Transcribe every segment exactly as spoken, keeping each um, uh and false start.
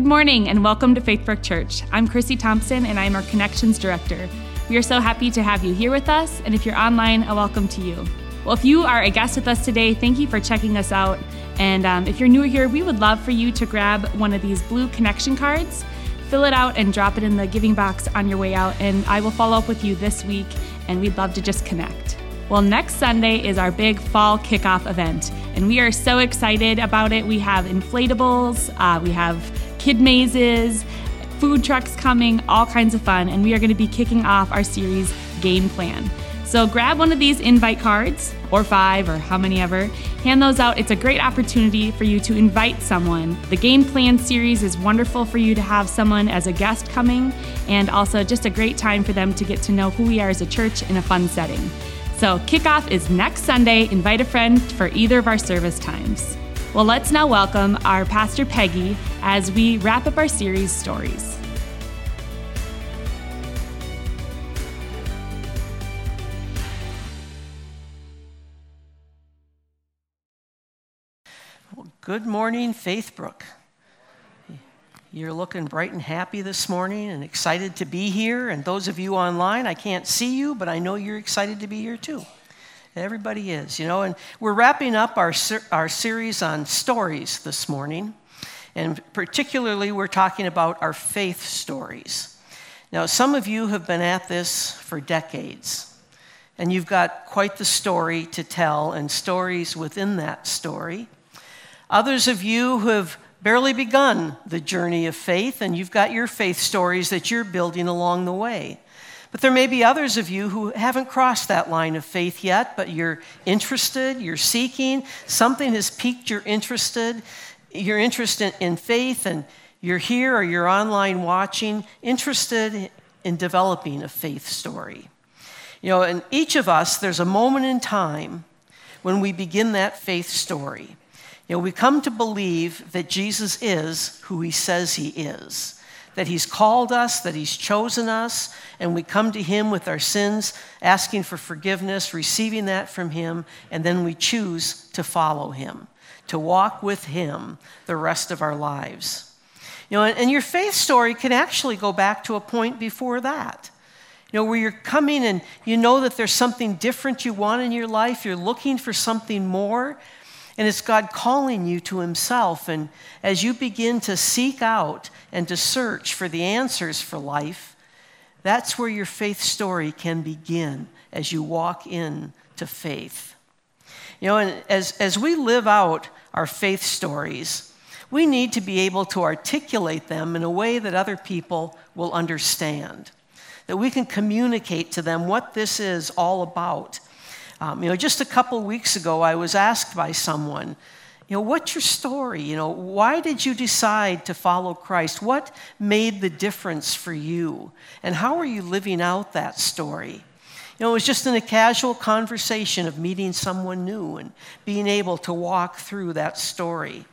Good morning and welcome to Faithbrook Church. I'm Chrissy Thompson and I'm our Connections Director. We are so happy to have you here with us, and if you're online, a welcome to you. Well, if you are a guest with us today, thank you for checking us out. And um, if you're new here, we would love for you to grab one of these blue connection cards, fill it out and drop it in the giving box on your way out, and I will follow up with you this week, and we'd love to just connect. Well, next Sunday is our big fall kickoff event, and we are so excited about it. We have inflatables, uh, we have kid mazes, food trucks coming, all kinds of fun, and we are going to be kicking off our series, Game Plan. So grab one of these invite cards, or five, or how many ever, hand those out. It's a great opportunity for you to invite someone. The Game Plan series is wonderful for you to have someone as a guest coming, and also just a great time for them to get to know who we are as a church in a fun setting. So kickoff is next Sunday. Invite a friend for either of our service times. Well, let's now welcome our Pastor Peggy as we wrap up our series, Stories. Well, good morning, Faithbrook. You're looking bright and happy this morning and excited to be here. And those of you online, I can't see you, but I know you're excited to be here too. Everybody is, you know, and we're wrapping up our ser- our series on stories this morning, and particularly we're talking about our faith stories. Now, some of you have been at this for decades, and you've got quite the story to tell and stories within that story. Others of you who have barely begun the journey of faith, and you've got your faith stories that you're building along the way. But there may be others of you who haven't crossed that line of faith yet, but you're interested, you're seeking, something has piqued your interest, your interest in, in faith, and you're here or you're online watching, interested in developing a faith story. You know, in each of us, there's a moment in time when we begin that faith story. You know, we come to believe that Jesus is who he says he is, that he's called us, that he's chosen us, and we come to him with our sins, asking for forgiveness, receiving that from him, and then we choose to follow him, to walk with him the rest of our lives. You know, and your faith story can actually go back to a point before that, you know, where you're coming and you know that there's something different you want in your life, you're looking for something more, and it's God calling you to himself. And as you begin to seek out and to search for the answers for life, that's where your faith story can begin as you walk in to faith. You know, and as, as we live out our faith stories, we need to be able to articulate them in a way that other people will understand, that we can communicate to them what this is all about. Um, you know, just a couple weeks ago, I was asked by someone, you know, what's your story? You know, why did you decide to follow Christ? What made the difference for you? And how are you living out that story? You know, it was just in a casual conversation of meeting someone new and being able to walk through that story.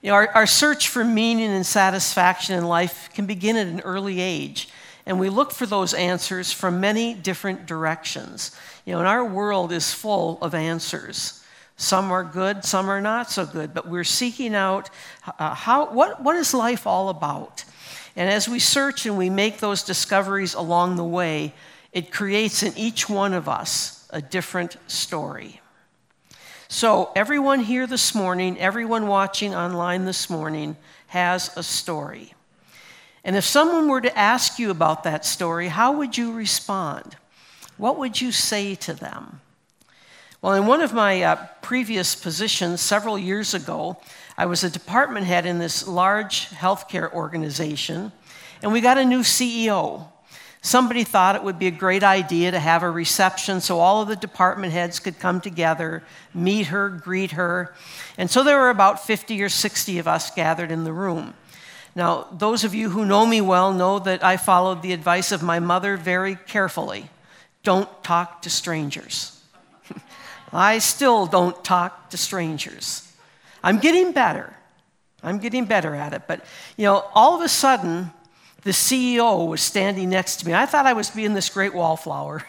You know, our, our search for meaning and satisfaction in life can begin at an early age. And we look for those answers from many different directions. You know, and our world is full of answers. Some are good, some are not so good, but we're seeking out uh, how what, what is life all about? And as we search and we make those discoveries along the way, it creates in each one of us a different story. So everyone here this morning, everyone watching online this morning has a story. And if someone were to ask you about that story, how would you respond? What would you say to them? Well, in one of my uh, previous positions several years ago, I was a department head in this large healthcare organization, and we got a new C E O. Somebody thought it would be a great idea to have a reception so all of the department heads could come together, meet her, greet her. And so there were about fifty or sixty of us gathered in the room. Now, those of you who know me well know that I followed the advice of my mother very carefully. Don't talk to strangers. I still don't talk to strangers. I'm getting better. I'm getting better at it. But, you know, all of a sudden, the C E O was standing next to me. I thought I was being this great wallflower,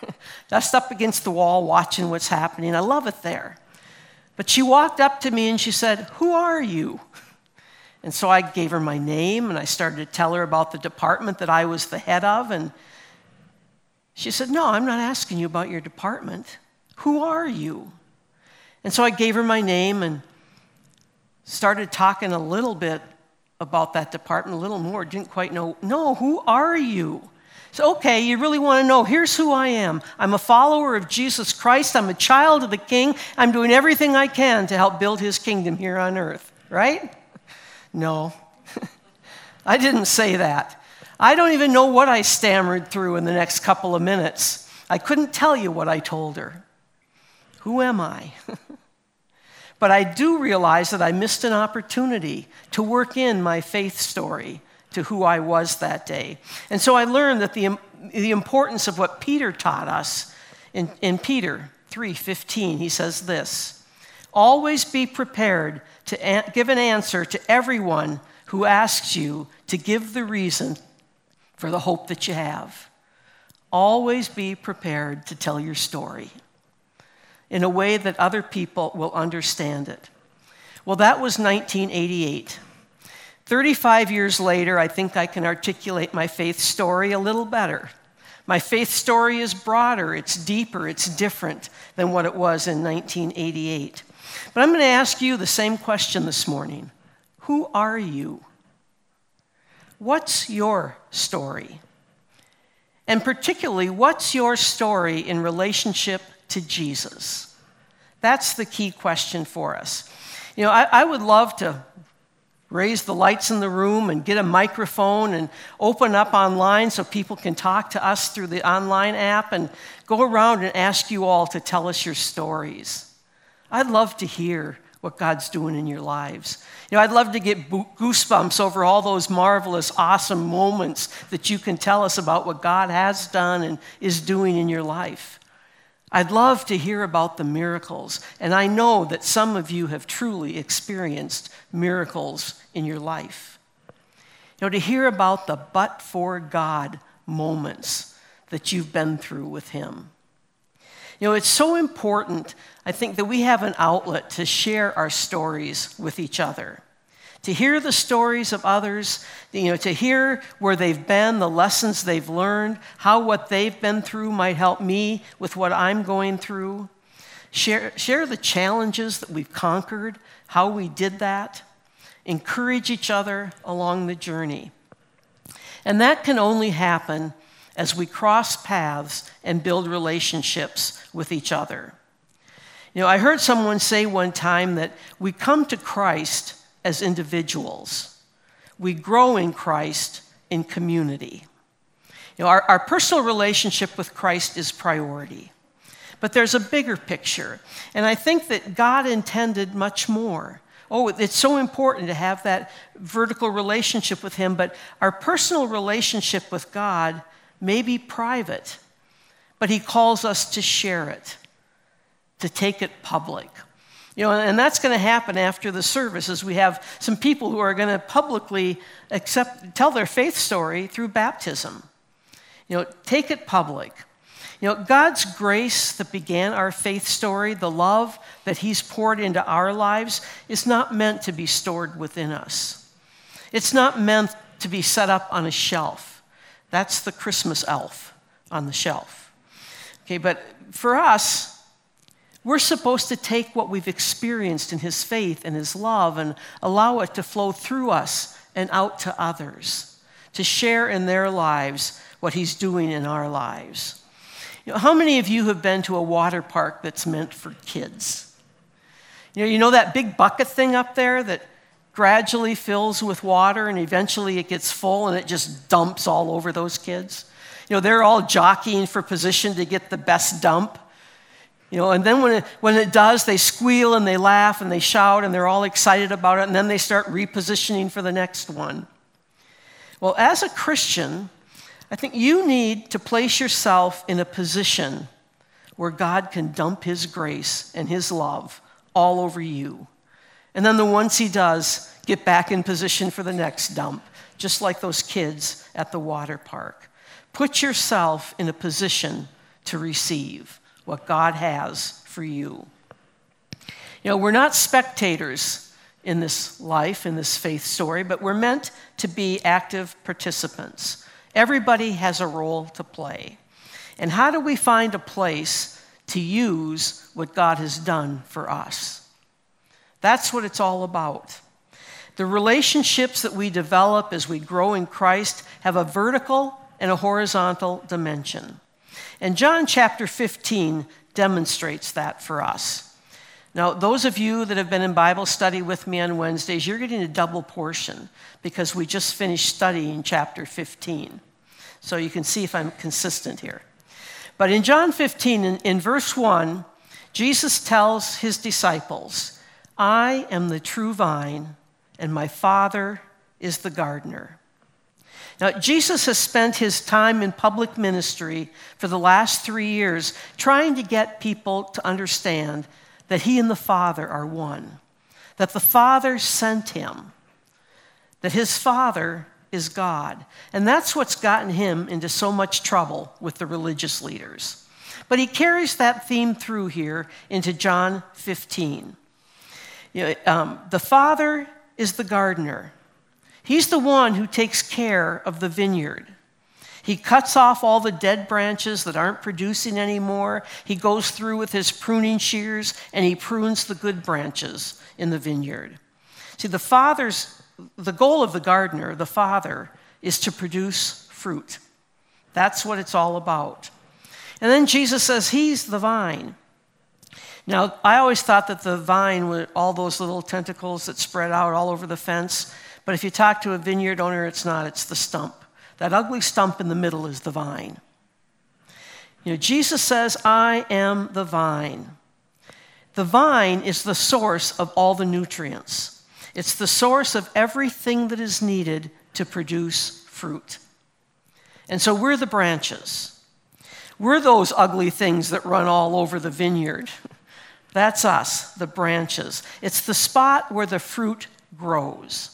just up against the wall watching what's happening. I love it there. But she walked up to me and she said, "Who are you?" And so I gave her my name, and I started to tell her about the department that I was the head of. And she said, no, I'm not asking you about your department. Who are you? And so I gave her my name and started talking a little bit about that department, a little more. Didn't quite know. No, who are you? So, okay, you really want to know, here's who I am. I'm a follower of Jesus Christ. I'm a child of the King. I'm doing everything I can to help build his kingdom here on earth, right? No, I didn't say that. I don't even know what I stammered through in the next couple of minutes. I couldn't tell you what I told her. Who am I? But I do realize that I missed an opportunity to work in my faith story to who I was that day. And so I learned that the, the importance of what Peter taught us in, in Peter three fifteen, he says this, always be prepared to an- give an answer to everyone who asks you to give the reason for the hope that you have. Always be prepared to tell your story in a way that other people will understand it. Well, that was nineteen eighty-eight. thirty-five years later, I think I can articulate my faith story a little better. My faith story is broader, it's deeper, it's different than what it was in nineteen eighty-eight. But I'm going to ask you the same question this morning. Who are you? What's your story? And particularly, what's your story in relationship to Jesus? That's the key question for us. You know, I, I would love to raise the lights in the room and get a microphone and open up online so people can talk to us through the online app and go around and ask you all to tell us your stories. I'd love to hear what God's doing in your lives. You know, I'd love to get goosebumps over all those marvelous, awesome moments that you can tell us about what God has done and is doing in your life. I'd love to hear about the miracles, and I know that some of you have truly experienced miracles in your life. You know, to hear about the but-for God moments that you've been through with him. You know, it's so important, I think, that we have an outlet to share our stories with each other. To hear the stories of others, you know, to hear where they've been, the lessons they've learned, how what they've been through might help me with what I'm going through. Share, share the challenges that we've conquered, how we did that. Encourage each other along the journey. And that can only happen as we cross paths and build relationships with each other. You know, I heard someone say one time that we come to Christ as individuals. We grow in Christ in community. You know, our, our personal relationship with Christ is priority. But there's a bigger picture. And I think that God intended much more. Oh, it's so important to have that vertical relationship with him, but our personal relationship with God may be private, but he calls us to share it, to take it public. You know, and that's going to happen after the service as we have some people who are going to publicly accept, tell their faith story through baptism. You know, take it public. You know, God's grace that began our faith story, the love that he's poured into our lives, is not meant to be stored within us. It's not meant to be set up on a shelf. That's the Christmas elf on the shelf. Okay, but for us, we're supposed to take what we've experienced in his faith and his love and allow it to flow through us and out to others, to share in their lives what he's doing in our lives. You know, how many of you have been to a water park that's meant for kids? You know, you know that big bucket thing up there that gradually fills with water and eventually it gets full and it just dumps all over those kids? You know, they're all jockeying for position to get the best dump. You know, and then when it, when it does, they squeal and they laugh and they shout and they're all excited about it, and then they start repositioning for the next one. Well, as a Christian, I think you need to place yourself in a position where God can dump his grace and his love all over you. And then the once he does, get back in position for the next dump, just like those kids at the water park. Put yourself in a position to receive what God has for you. You know, we're not spectators in this life, in this faith story, but we're meant to be active participants. Everybody has a role to play. And how do we find a place to use what God has done for us? That's what it's all about. The relationships that we develop as we grow in Christ have a vertical and a horizontal dimension. And John chapter fifteen demonstrates that for us. Now, those of you that have been in Bible study with me on Wednesdays, you're getting a double portion because we just finished studying chapter fifteen. So you can see if I'm consistent here. But in John fifteen, in, in verse one, Jesus tells his disciples, I am the true vine, and my Father is the gardener. Now, Jesus has spent his time in public ministry for the last three years trying to get people to understand that he and the Father are one, that the Father sent him, that his Father is God. And that's what's gotten him into so much trouble with the religious leaders. But he carries that theme through here into John fifteen. You know, um, the Father is the gardener. He's the one who takes care of the vineyard. He cuts off all the dead branches that aren't producing anymore. He goes through with his pruning shears, and he prunes the good branches in the vineyard. See, the Father's, the goal of the gardener, the Father, is to produce fruit. That's what it's all about. And then Jesus says, he's the vine. Now, I always thought that the vine with all those little tentacles that spread out all over the fence, but if you talk to a vineyard owner, it's not, it's the stump. That ugly stump in the middle is the vine. You know, Jesus says, I am the vine. The vine is the source of all the nutrients. It's the source of everything that is needed to produce fruit. And so we're the branches. We're those ugly things that run all over the vineyard. That's us, the branches. It's the spot where the fruit grows.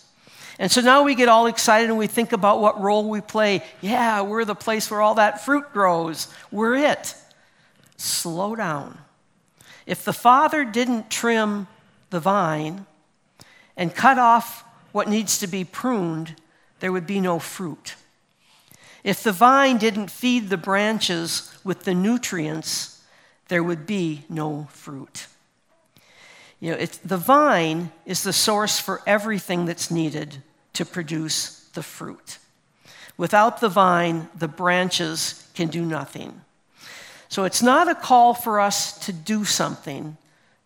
And so now we get all excited and we think about what role we play. Yeah, we're the place where all that fruit grows. We're it. Slow down. If the Father didn't trim the vine and cut off what needs to be pruned, there would be no fruit. If the vine didn't feed the branches with the nutrients, there would be no fruit. You know, it's, the vine is the source for everything that's needed to produce the fruit. Without the vine, the branches can do nothing. So it's not a call for us to do something.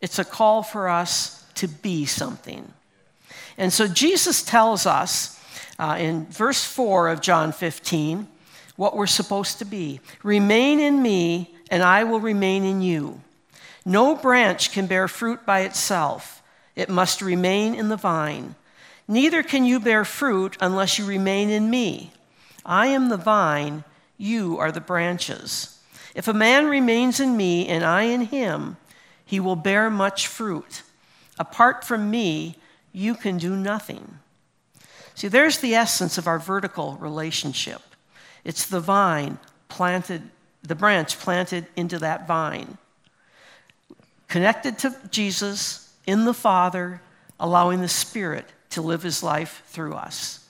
It's a call for us to be something. And so Jesus tells us uh, in verse four of John fifteen what we're supposed to be. Remain in me, and I will remain in you. No branch can bear fruit by itself. It must remain in the vine. Neither can you bear fruit unless you remain in me. I am the vine, you are the branches. If a man remains in me and I in him, he will bear much fruit. Apart from me, you can do nothing. See, there's the essence of our vertical relationship. It's the vine planted, the branch planted into that vine. Connected to Jesus, in the Father, allowing the Spirit to live his life through us.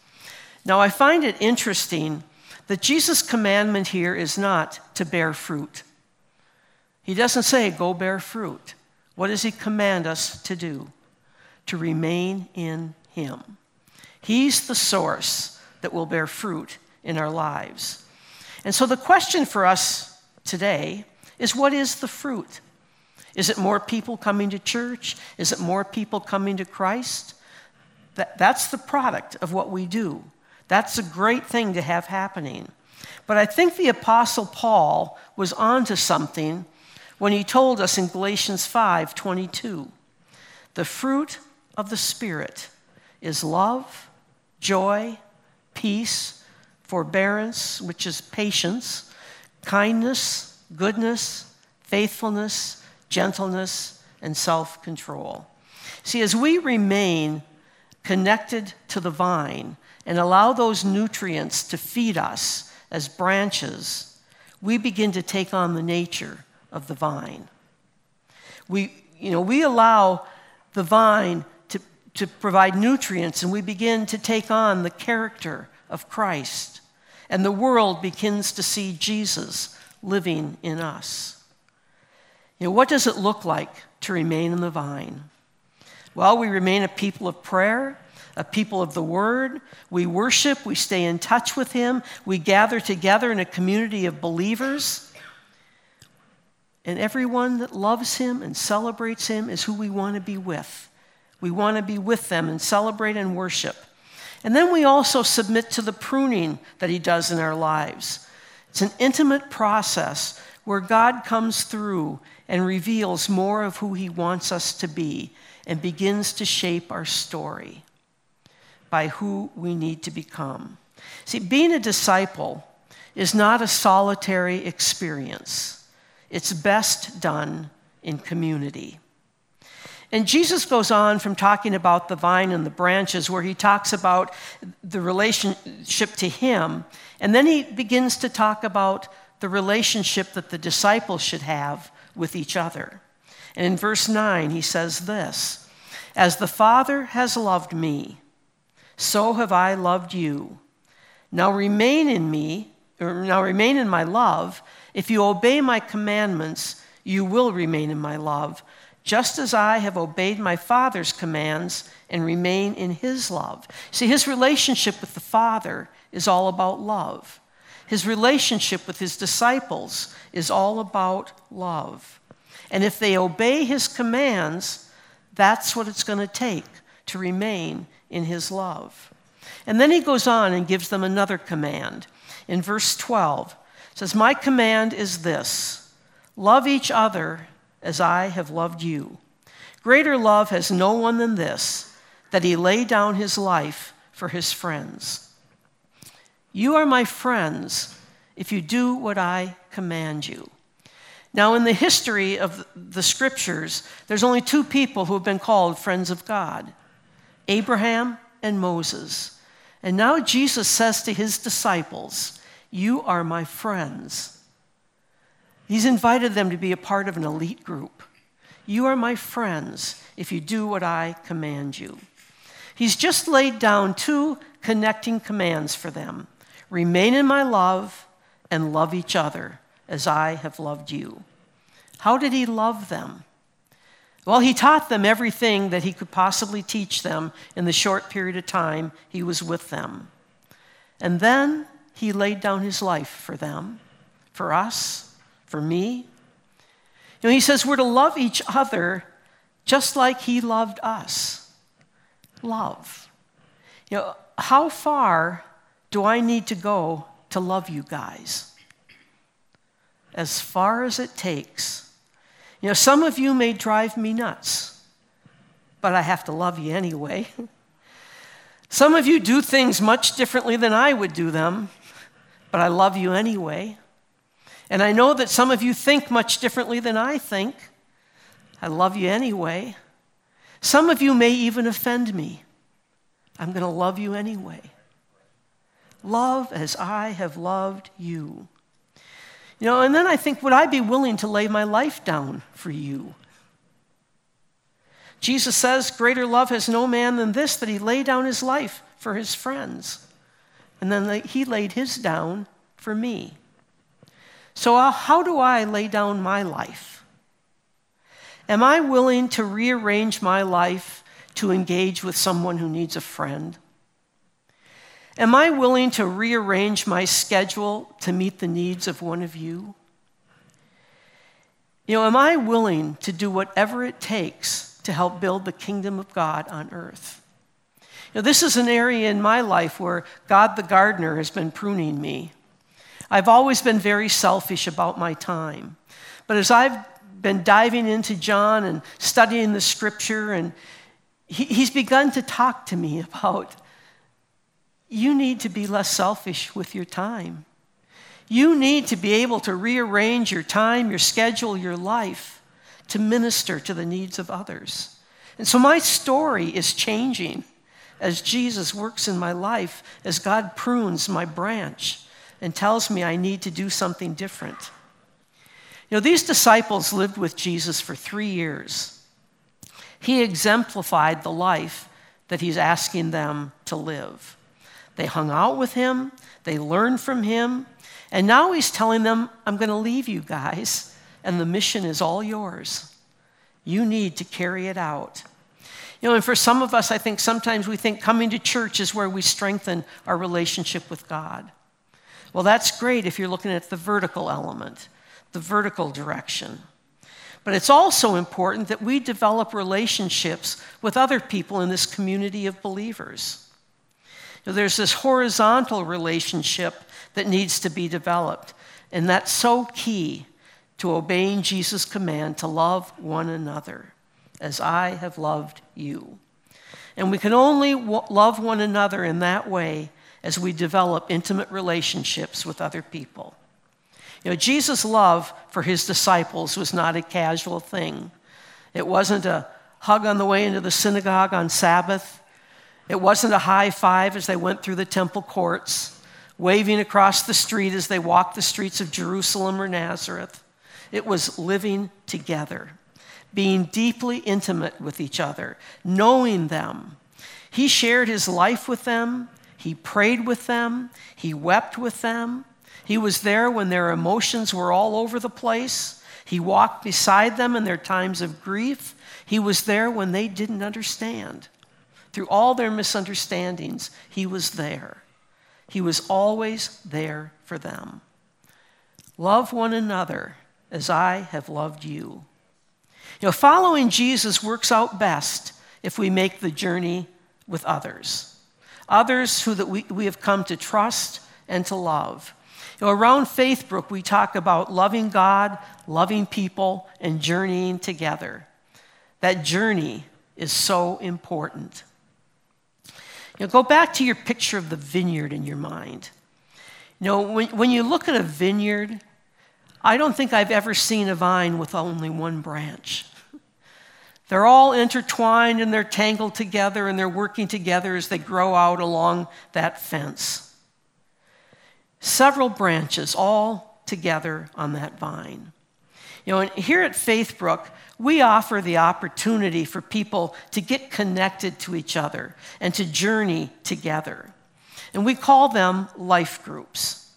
Now, I find it interesting that Jesus' commandment here is not to bear fruit. He doesn't say, go bear fruit. What does he command us to do? To remain in him. He's the source that will bear fruit in our lives. And so the question for us today is, what is the fruit? Is it more people coming to church? Is it more people coming to Christ? That, that's the product of what we do. That's a great thing to have happening. But I think the Apostle Paul was onto something when he told us in Galatians five twenty-two, the fruit of the Spirit is love, joy, peace, forbearance, which is patience, kindness, goodness, faithfulness, gentleness, and self-control. See, as we remain connected to the vine and allow those nutrients to feed us as branches, we begin to take on the nature of the vine. We, you know, we allow the vine to, to provide nutrients, and we begin to take on the character of Christ. And the world begins to see Jesus living in us. You know, what does it look like to remain in the vine? Well, we remain a people of prayer, a people of the Word. We worship, we stay in touch with Him, we gather together in a community of believers. And everyone that loves Him and celebrates Him is who we want to be with. We want to be with them and celebrate and worship. And then we also submit to the pruning that He does in our lives. It's an intimate process where God comes through and reveals more of who He wants us to be and begins to shape our story by who we need to become. See, being a disciple is not a solitary experience. It's best done in community. And Jesus goes on from talking about the vine and the branches, where He talks about the relationship to Him, and then He begins to talk about the relationship that the disciples should have with each other. And in verse nine, He says this, "As the Father has loved me, so have I loved you. Now remain in me, or now remain in my love. If you obey my commandments, you will remain in my love, just as I have obeyed my Father's commands and remain in His love." See, His relationship with the Father is all about love. His relationship with His disciples is all about love. And if they obey His commands, that's what it's going to take to remain in His love. And then He goes on and gives them another command. In verse twelve, it says, "My command is this, love each other as I have loved you. Greater love has no one than this, that he lay down his life for his friends. You are my friends if you do what I command you." Now, in the history of the scriptures, there's only two people who have been called friends of God, Abraham and Moses. And now Jesus says to His disciples, "You are my friends." He's invited them to be a part of an elite group. "You are my friends if you do what I command you." He's just laid down two connecting commands for them. Remain in my love and love each other as I have loved you. How did He love them? Well, He taught them everything that He could possibly teach them in the short period of time He was with them. And then He laid down His life for them, for us, for me. You know, He says we're to love each other just like He loved us. Love. You know, how far do I need to go to love you guys? As far as it takes. You know, some of you may drive me nuts, but I have to love you anyway. Some of you do things much differently than I would do them, but I love you anyway. And I know that some of you think much differently than I think. I love you anyway. Some of you may even offend me. I'm going to love you anyway. Love as I have loved you. You know, and then I think, would I be willing to lay my life down for you? Jesus says, "Greater love has no man than this, that he lay down his life for his friends." And then He laid His down for me. So how do I lay down my life? Am I willing to rearrange my life to engage with someone who needs a friend? Am I willing to rearrange my schedule to meet the needs of one of you? You know, am I willing to do whatever it takes to help build the kingdom of God on earth? Now, this is an area in my life where God the gardener has been pruning me. I've always been very selfish about my time. But as I've been diving into John and studying the scripture, and he, he's begun to talk to me about, you need to be less selfish with your time. You need to be able to rearrange your time, your schedule, your life to minister to the needs of others. And so my story is changing as Jesus works in my life, as God prunes my branch and tells me I need to do something different. You know, these disciples lived with Jesus for three years. He exemplified the life that he's asking them to live. They hung out with him, they learned from him, and now he's telling them, I'm going to leave you guys, and the mission is all yours. You need to carry it out. You know, and for some of us, I think sometimes we think coming to church is where we strengthen our relationship with God. Well, that's great if you're looking at the vertical element, the vertical direction. But it's also important that we develop relationships with other people in this community of believers. Now, there's this horizontal relationship that needs to be developed, and that's so key to obeying Jesus' command to love one another as I have loved you. And we can only wo- love one another in that way as we develop intimate relationships with other people. You know, Jesus' love for his disciples was not a casual thing. It wasn't a hug on the way into the synagogue on Sabbath. It wasn't a high five as they went through the temple courts, waving across the street as they walked the streets of Jerusalem or Nazareth. It was living together, being deeply intimate with each other, knowing them. He shared his life with them. He prayed with them. He wept with them. He was there when their emotions were all over the place. He walked beside them in their times of grief. He was there when they didn't understand. Through all their misunderstandings, he was there. He was always there for them. Love one another as I have loved you. You know, following Jesus works out best if we make the journey with others. Others who that we, we have come to trust and to love. You know, around Faithbrook, we talk about loving God, loving people, and journeying together. That journey is so important. You know, go back to your picture of the vineyard in your mind. You know, when, when you look at a vineyard, I don't think I've ever seen a vine with only one branch. They're all intertwined and they're tangled together and they're working together as they grow out along that fence. Several branches all together on that vine. You know, and here at Faithbrook, we offer the opportunity for people to get connected to each other and to journey together. And we call them life groups.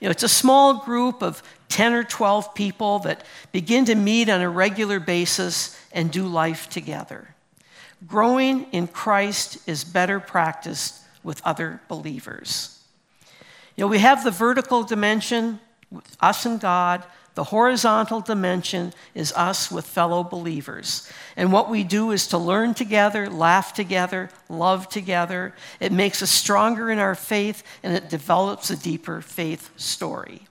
You know, it's a small group of ten or twelve people that begin to meet on a regular basis and do life together. Growing in Christ is better practiced with other believers. You know, we have the vertical dimension, us and God. The horizontal dimension is us with fellow believers. And what we do is to learn together, laugh together, love together. It makes us stronger in our faith, and it develops a deeper faith story.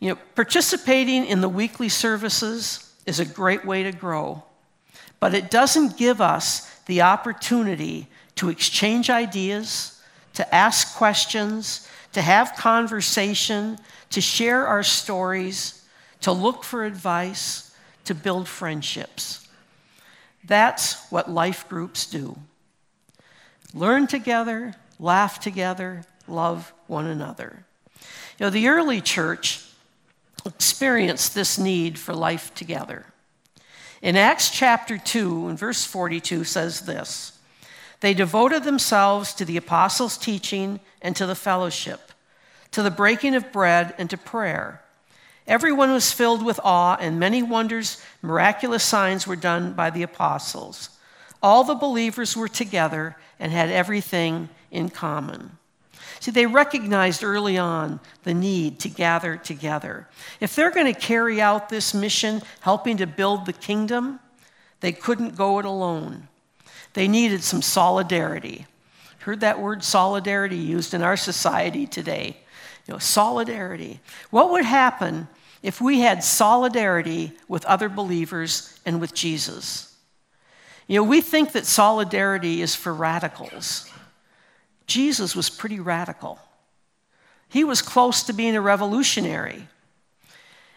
You know, participating in the weekly services is a great way to grow, but it doesn't give us the opportunity to exchange ideas, to ask questions, to have conversation, to share our stories, to look for advice, to build friendships. That's what life groups do. Learn together, laugh together, love one another. You know, the early church experienced this need for life together. In Acts chapter two, in verse forty-two, says this, "They devoted themselves to the apostles' teaching and to the fellowship, to the breaking of bread and to prayer. Everyone was filled with awe, and many wonders, miraculous signs were done by the apostles. All the believers were together and had everything in common." See, they recognized early on the need to gather together. If they're going to carry out this mission, helping to build the kingdom, they couldn't go it alone. They needed some solidarity. Heard that word solidarity used in our society today. You know, solidarity. What would happen if we had solidarity with other believers and with Jesus? You know, we think that solidarity is for radicals. Jesus was pretty radical. He was close to being a revolutionary.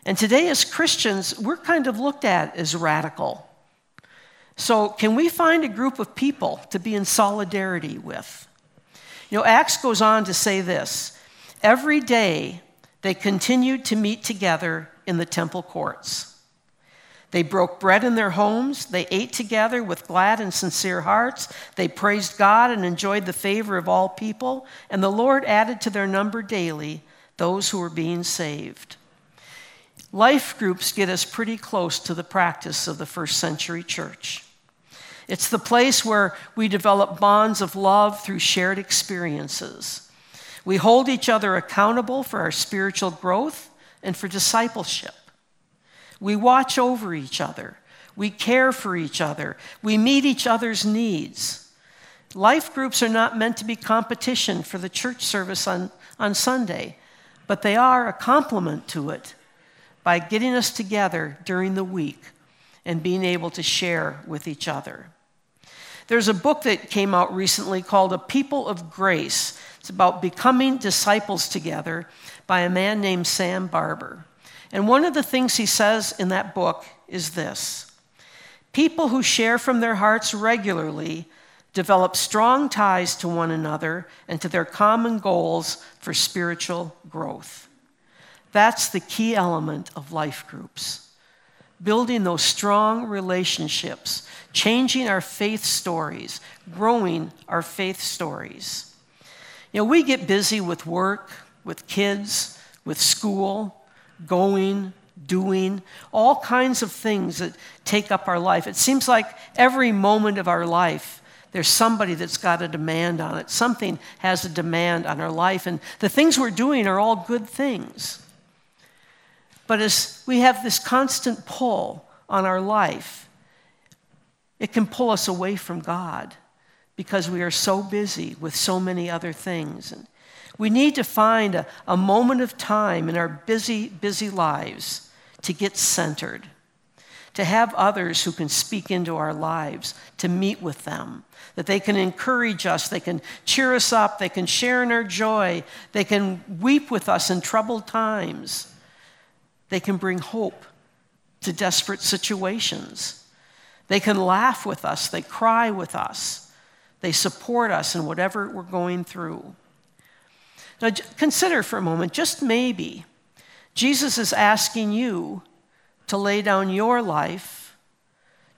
And today as Christians, we're kind of looked at as radical. So can we find a group of people to be in solidarity with? You know, Acts goes on to say this, "Every day they continued to meet together in the temple courts. They broke bread in their homes. They ate together with glad and sincere hearts. They praised God and enjoyed the favor of all people. And the Lord added to their number daily those who were being saved. Life groups get us pretty close to the practice of the first century church. It's the place where we develop bonds of love through shared experiences. We hold each other accountable for our spiritual growth and for discipleship. We watch over each other. We care for each other. We meet each other's needs. Life groups are not meant to be competition for the church service on, on Sunday, but they are a complement to it by getting us together during the week and being able to share with each other. There's a book that came out recently called A People of Grace. It's about becoming disciples together by a man named Sam Barber. And one of the things he says in that book is this: people who share from their hearts regularly develop strong ties to one another and to their common goals for spiritual growth. That's the key element of life groups. Building those strong relationships, changing our faith stories, growing our faith stories. You know, we get busy with work, with kids, with school, going, doing, all kinds of things that take up our life. It seems like every moment of our life, there's somebody that's got a demand on it. Something has a demand on our life, and the things we're doing are all good things. But as we have this constant pull on our life, it can pull us away from God because we are so busy with so many other things. And we need to find a, a moment of time in our busy, busy lives to get centered, to have others who can speak into our lives, to meet with them, that they can encourage us, they can cheer us up, they can share in our joy, they can weep with us in troubled times. They can bring hope to desperate situations. They can laugh with us. They cry with us. They support us in whatever we're going through. Now, consider for a moment, just maybe, Jesus is asking you to lay down your life,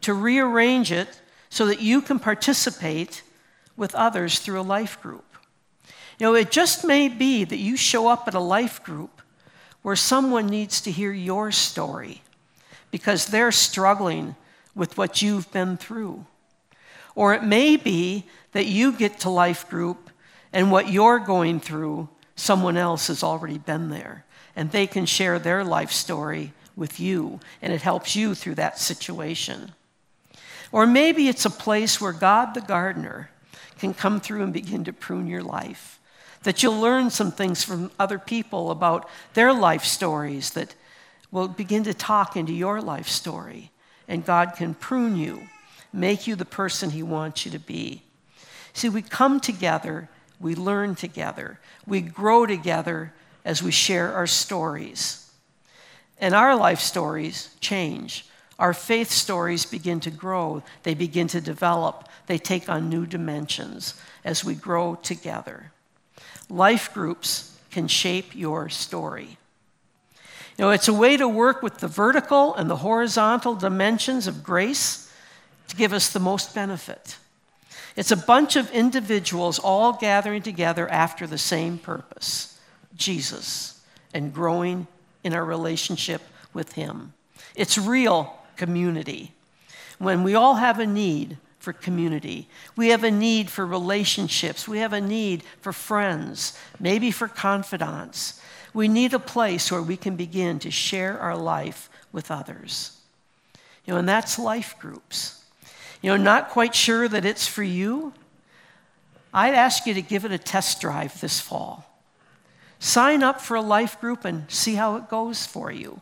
to rearrange it so that you can participate with others through a life group. You know, it just may be that you show up at a life group where someone needs to hear your story because they're struggling with what you've been through. Or it may be that you get to life group and what you're going through, someone else has already been there, and they can share their life story with you, and it helps you through that situation. Or maybe it's a place where God the gardener can come through and begin to prune your life, that you'll learn some things from other people about their life stories that will begin to talk into your life story, and God can prune you, make you the person he wants you to be. See, we come together, we learn together, we grow together as we share our stories. And our life stories change. Our faith stories begin to grow, they begin to develop, they take on new dimensions as we grow together. Life groups can shape your story. You know, it's a way to work with the vertical and the horizontal dimensions of grace to give us the most benefit. It's a bunch of individuals all gathering together after the same purpose, Jesus, and growing in our relationship with him. It's real community. When we all have a need for community. We have a need for relationships. We have a need for friends, maybe for confidants. We need a place where we can begin to share our life with others. You know, and that's life groups. You know, not quite sure that it's for you? I'd ask you to give it a test drive this fall. Sign up for a life group and see how it goes for you.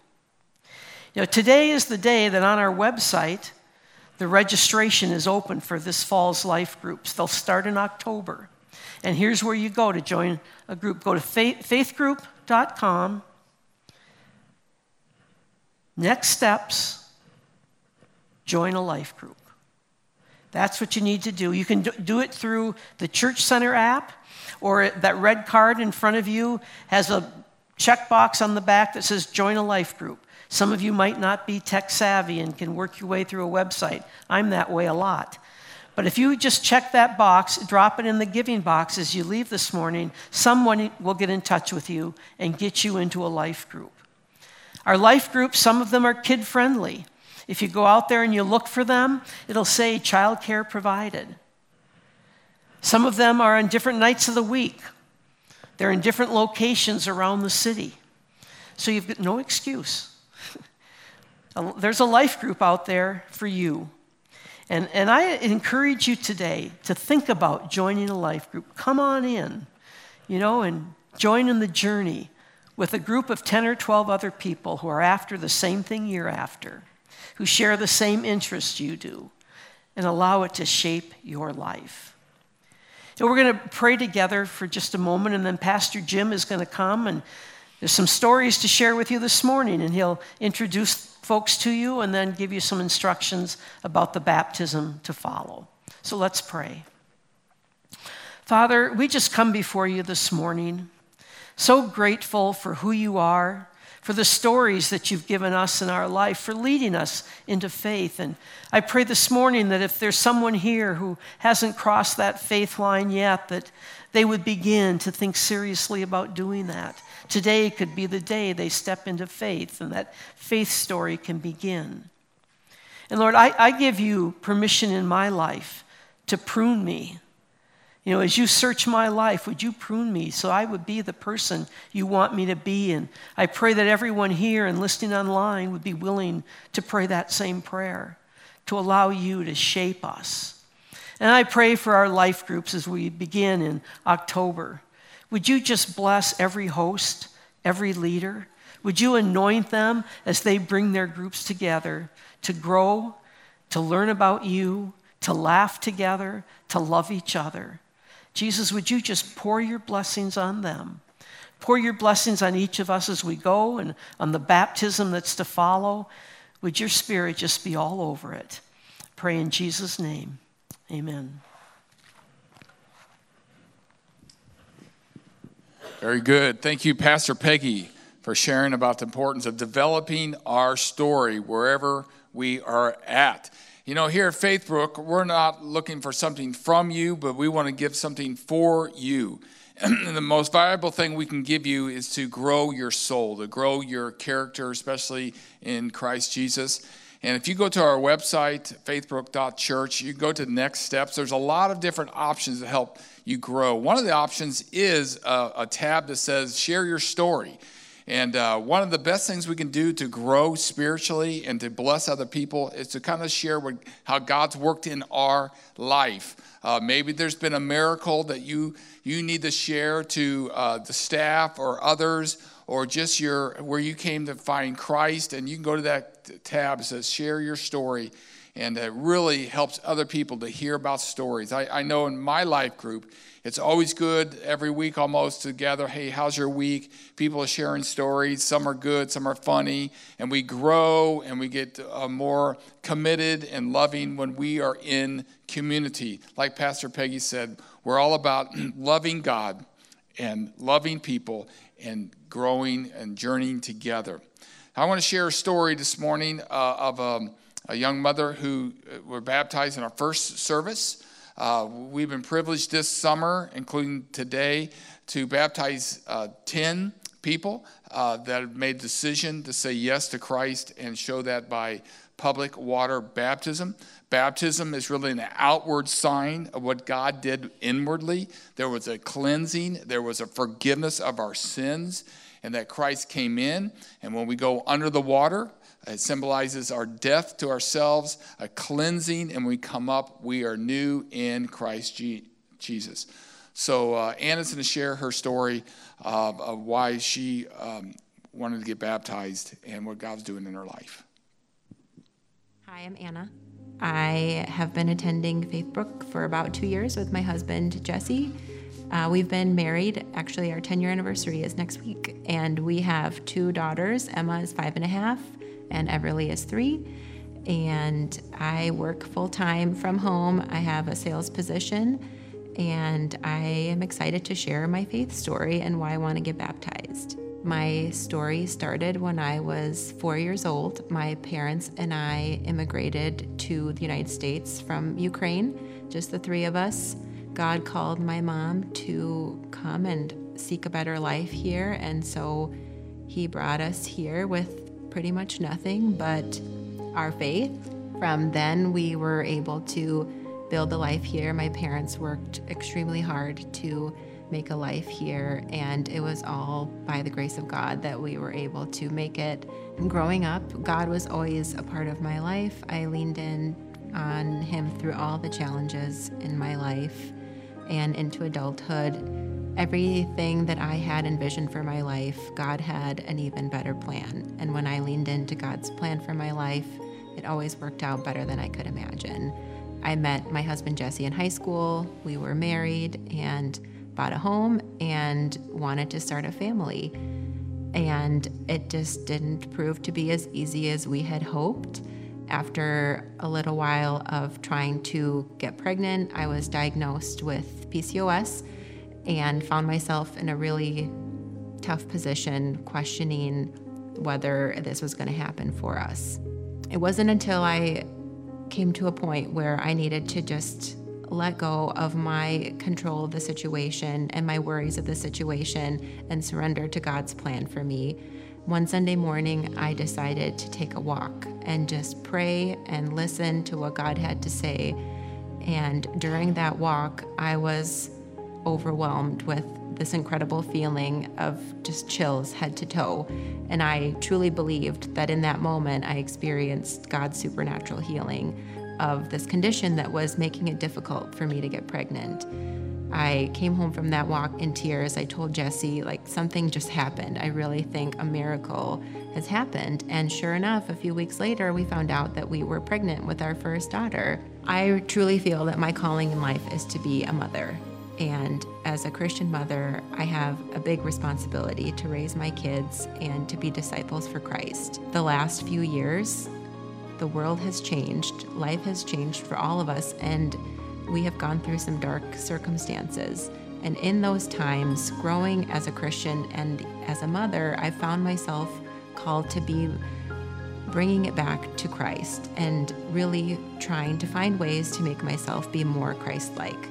You know, today is the day that on our website, the registration is open for this fall's life groups. They'll start in October. And here's where you go to join a group. Go to faith group dot com, next steps, join a life group. That's what you need to do. You can do it through the Church Center app, or that red card in front of you has a checkbox on the back that says join a life group. Some of you might not be tech savvy and can work your way through a website. I'm that way a lot. But if you just check that box, drop it in the giving box as you leave this morning, someone will get in touch with you and get you into a life group. Our life groups, some of them are kid-friendly. If you go out there and you look for them, it'll say child care provided. Some of them are on different nights of the week. They're in different locations around the city. So you've got no excuse. There's a life group out there for you. And, and I encourage you today to think about joining a life group. Come on in, you know, and join in the journey with a group of ten or twelve other people who are after the same thing you're after, who share the same interests you do, and allow it to shape your life. So we're going to pray together for just a moment, and then Pastor Jim is going to come, and there's some stories to share with you this morning, and he'll introduce folks to you and then give you some instructions about the baptism to follow. So let's pray. Father, we just come before you this morning, so grateful for who you are, for the stories that you've given us in our life, for leading us into faith. And I pray this morning that if there's someone here who hasn't crossed that faith line yet, that they would begin to think seriously about doing that. Today could be the day they step into faith and that faith story can begin. And Lord, I, I give you permission in my life to prune me. You know, as you search my life, would you prune me so I would be the person you want me to be? And I pray that everyone here and listening online would be willing to pray that same prayer, to allow you to shape us. And I pray for our life groups as we begin in October. Would you just bless every host, every leader? Would you anoint them as they bring their groups together to grow, to learn about you, to laugh together, to love each other? Jesus, would you just pour your blessings on them? Pour your blessings on each of us as we go and on the baptism that's to follow. Would your Spirit just be all over it? I pray in Jesus' name. Amen. Very good. Thank you, Pastor Peggy, for sharing about the importance of developing our story wherever we are at. You know, here at Faithbrook, we're not looking for something from you, but we want to give something for you. And the most valuable thing we can give you is to grow your soul, to grow your character, especially in Christ Jesus. And if you go to our website, faithbrook dot church, you go to the next steps. There's a lot of different options to help you grow. One of the options is a, a tab that says share your story. And uh, one of the best things we can do to grow spiritually and to bless other people is to kind of share what, how God's worked in our life. Uh, maybe there's been a miracle that you you need to share to uh, the staff or others, or just your where you came to find Christ. And you can go to that tab that says share your story, and it really helps other people to hear about stories. I, I know in my life group, it's always good every week almost to gather, hey, how's your week? People are sharing stories. Some are good, some are funny. And we grow and we get uh, more committed and loving when we are in community. Like Pastor Peggy said, we're all about loving God and loving people and growing and journeying together. I want to share a story this morning uh, of um, a young mother who were baptized in our first service. Uh, we've been privileged this summer, including today, to baptize uh, ten people uh, that have made the decision to say yes to Christ and show that by public water baptism. Baptism is really an outward sign of what God did inwardly. There was a cleansing. There was a forgiveness of our sins, and that Christ came in. And when we go under the water, it symbolizes our death to ourselves, a cleansing, and when we come up, we are new in Christ Jesus. So uh, Anna's going to share her story uh, of why she um, wanted to get baptized and what God's doing in her life. Hi, I'm Anna. I have been attending Faithbrook for about two years with my husband, Jesse. Uh, we've been married. Actually, our ten-year anniversary is next week, and we have two daughters. Emma is five and a half. And Everly is three, and I work full-time from home. I have a sales position, and I am excited to share my faith story and why I want to get baptized. My story started when I was four years old. My parents and I immigrated to the United States from Ukraine, just the three of us. God called my mom to come and seek a better life here, and so he brought us here with pretty much nothing but our faith. From then, we were able to build a life here. My parents worked extremely hard to make a life here, and it was all by the grace of God that we were able to make it. And growing up, God was always a part of my life. I leaned in on him through all the challenges in my life and into adulthood. Everything that I had envisioned for my life, God had an even better plan. And when I leaned into God's plan for my life, it always worked out better than I could imagine. I met my husband Jesse in high school. We were married and bought a home and wanted to start a family. And it just didn't prove to be as easy as we had hoped. After a little while of trying to get pregnant, I was diagnosed with P C O S and found myself in a really tough position, questioning whether this was going to happen for us. It wasn't until I came to a point where I needed to just let go of my control of the situation and my worries of the situation and surrender to God's plan for me. One Sunday morning, I decided to take a walk and just pray and listen to what God had to say. And during that walk, I was overwhelmed with this incredible feeling of just chills head to toe. And I truly believed that in that moment, I experienced God's supernatural healing of this condition that was making it difficult for me to get pregnant. I came home from that walk in tears. I told Jesse, like, something just happened. I really think a miracle has happened. And sure enough, a few weeks later, we found out that we were pregnant with our first daughter. I truly feel that my calling in life is to be a mother. And as a Christian mother, I have a big responsibility to raise my kids and to be disciples for Christ. The last few years, the world has changed, life has changed for all of us, and we have gone through some dark circumstances. And in those times, growing as a Christian and as a mother, I found myself called to be bringing it back to Christ and really trying to find ways to make myself be more Christ-like.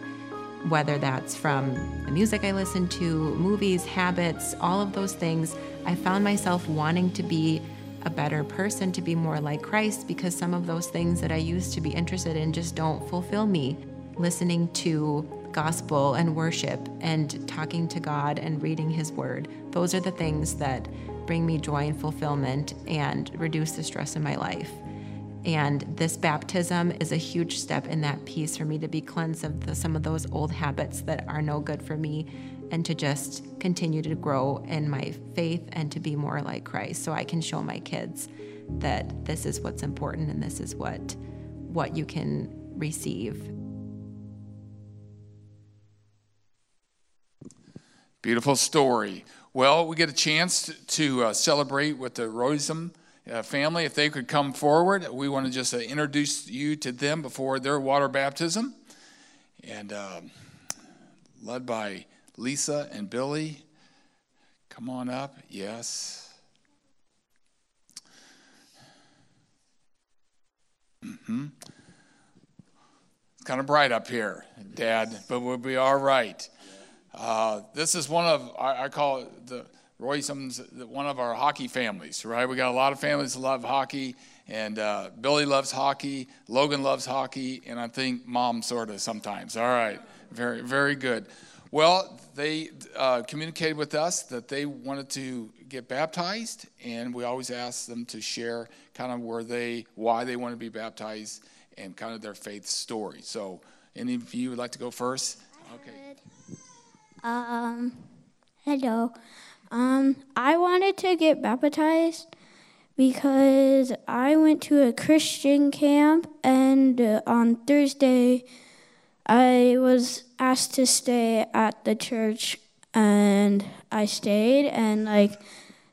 Whether that's from the music I listen to, movies, habits, all of those things, I found myself wanting to be a better person, to be more like Christ, because some of those things that I used to be interested in just don't fulfill me. Listening to gospel and worship and talking to God and reading his word, those are the things that bring me joy and fulfillment and reduce the stress in my life. And this baptism is a huge step in that piece for me to be cleansed of the, some of those old habits that are no good for me and to just continue to grow in my faith and to be more like Christ so I can show my kids that this is what's important and this is what, what you can receive. Beautiful story. Well, we get a chance to uh, celebrate with the Roy Sims Uh, family. If they could come forward, we want to just uh, introduce you to them before their water baptism. And uh, led by Lisa and Billy. Come on up. Yes. Mm-hmm. It's kind of bright up here, Dad, but we'll be all right. Uh, this is one of, I, I call it the Roy Sims, one of our hockey families, right? We got a lot of families that love hockey, and uh, Billy loves hockey, Logan loves hockey, and I think Mom sort of sometimes. All right, very, very good. Well, they uh, communicated with us that they wanted to get baptized, and we always ask them to share kind of where they, why they want to be baptized, and kind of their faith story. So, any of you would like to go first? Okay. Um. Hello. Um, I wanted to get baptized because I went to a Christian camp, and uh, on Thursday I was asked to stay at the church, and I stayed, and like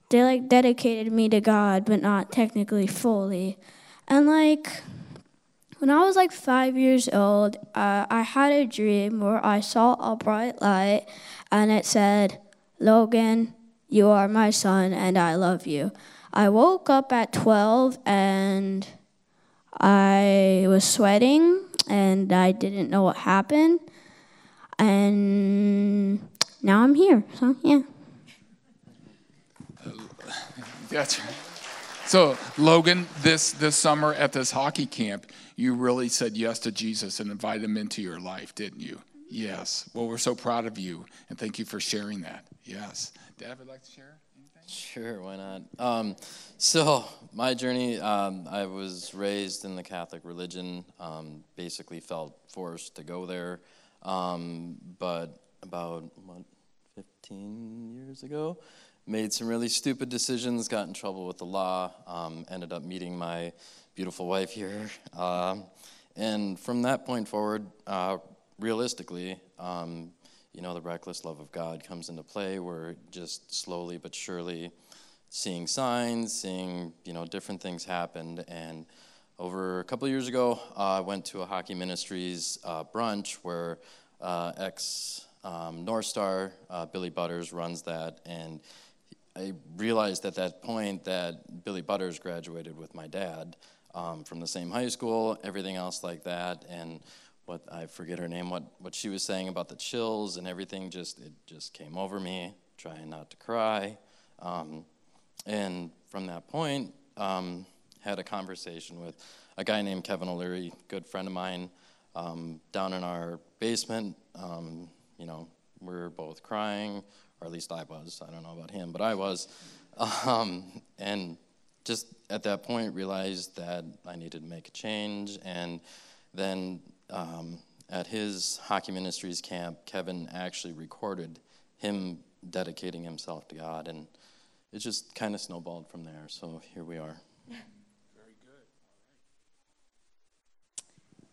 they like dedicated me to God, but not technically fully. And like when I was like five years old, uh, I had a dream where I saw a bright light, and it said, "Logan, You are my son, and I love you. I woke up at twelve, and I was sweating, and I didn't know what happened. And now I'm here, so yeah. Gotcha. So, Logan, this, this summer at this hockey camp, you really said yes to Jesus and invited him into your life, didn't you? Yes. Well, we're so proud of you, and thank you for sharing that. Yes. Dad, would like to share anything? Sure, why not? Um, so, my journey, um, I was raised in the Catholic religion, um, basically felt forced to go there, um, but about, what, fifteen years ago? Made some really stupid decisions, got in trouble with the law, um, ended up meeting my beautiful wife here. Uh, and from that point forward, uh, realistically, um, you know, the reckless love of God comes into play. We're just slowly but surely seeing signs, seeing, you know, different things happened. And over a couple of years ago, uh, I went to a Hockey Ministries uh, brunch where uh, ex um, North Star, uh, Billy Butters, runs that. And I realized at that point that Billy Butters graduated with my dad um, from the same high school, everything else like that, and what I forget her name, what, what she was saying about the chills and everything, just it just came over me, trying not to cry. Um, and from that point, um, had a conversation with a guy named Kevin O'Leary, good friend of mine, um, down in our basement. Um, you know, we were both crying. Or at least I was. I don't know about him, but I was. Um, and just at that point realized that I needed to make a change. And then um, at his Hockey Ministries camp, Kevin actually recorded him dedicating himself to God. And it just kind of snowballed from there. So here we are. Very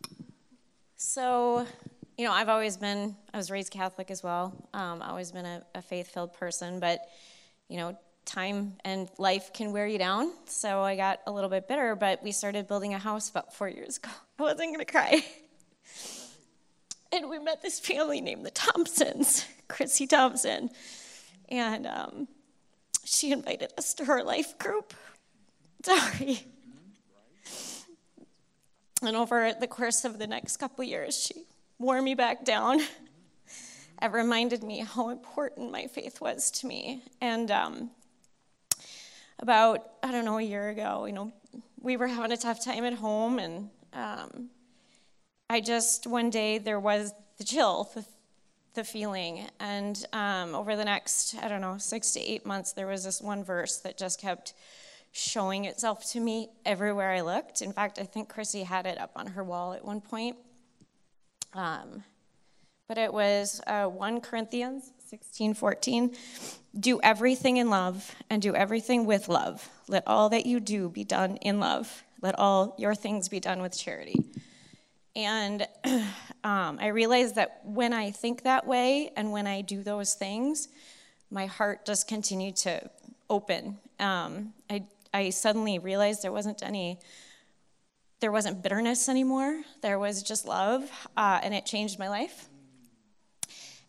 good. So... You know, I've always been, I was raised Catholic as well. Um, I've always been a, a faith-filled person, but, you know, time and life can wear you down. So I got a little bit bitter, but we started building a house about four years ago. I wasn't going to cry. And we met this family named the Thompsons, Chrissy Thompson. And um, she invited us to her life group. Sorry. And over the course of the next couple years, she... wore me back down. It reminded me how important my faith was to me. And um, about, I don't know, a year ago, you know, we were having a tough time at home, and um, I just, one day, there was the chill, the, the feeling. And um, over the next, I don't know, six to eight months, there was this one verse that just kept showing itself to me everywhere I looked. In fact, I think Chrissy had it up on her wall at one point. Um, but it was uh, First Corinthians sixteen fourteen. Do everything in love and do everything with love. Let all that you do be done in love. Let all your things be done with charity. And um, I realized that when I think that way and when I do those things, my heart just continued to open. Um, I, I suddenly realized there wasn't any... There wasn't bitterness anymore. There was just love, uh, and it changed my life.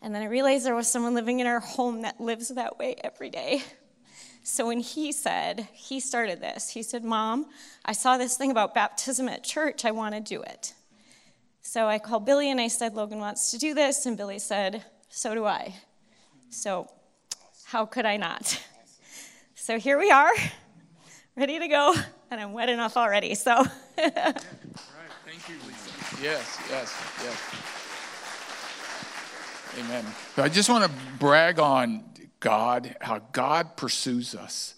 And then I realized there was someone living in our home that lives that way every day. So when he said, he started this, he said, Mom, I saw this thing about baptism at church. I want to do it. So I called Billy, and I said, Logan wants to do this. And Billy said, so do I. So how could I not? So here we are, ready to go. And I'm wet enough already, so. All right, thank you, Lisa. Yes, yes, yes. Amen. But I just want to brag on God, how God pursues us,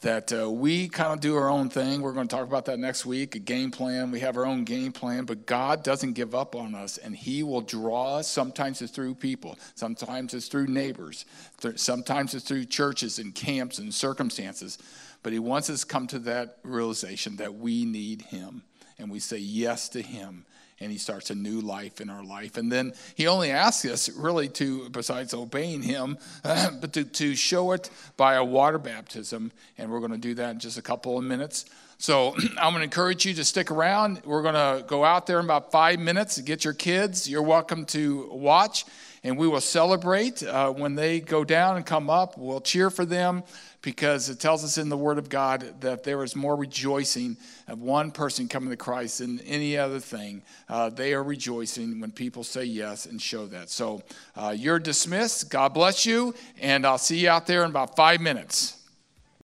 that uh, we kind of do our own thing. We're going to talk about that next week, a game plan. We have our own game plan, but God doesn't give up on us, and he will draw us. Sometimes it's through people. Sometimes it's through neighbors. Sometimes it's through churches and camps and circumstances. But he wants us to come to that realization that we need him. And we say yes to him. And he starts a new life in our life. And then he only asks us really to, besides obeying him, but to, to show it by a water baptism. And we're going to do that in just a couple of minutes. So I'm going to encourage you to stick around. We're going to go out there in about five minutes and get your kids. You're welcome to watch, and we will celebrate uh, when they go down and come up. We'll cheer for them because it tells us in the Word of God that there is more rejoicing of one person coming to Christ than any other thing. Uh, they are rejoicing when people say yes and show that. So uh, you're dismissed. God bless you, and I'll see you out there in about five minutes.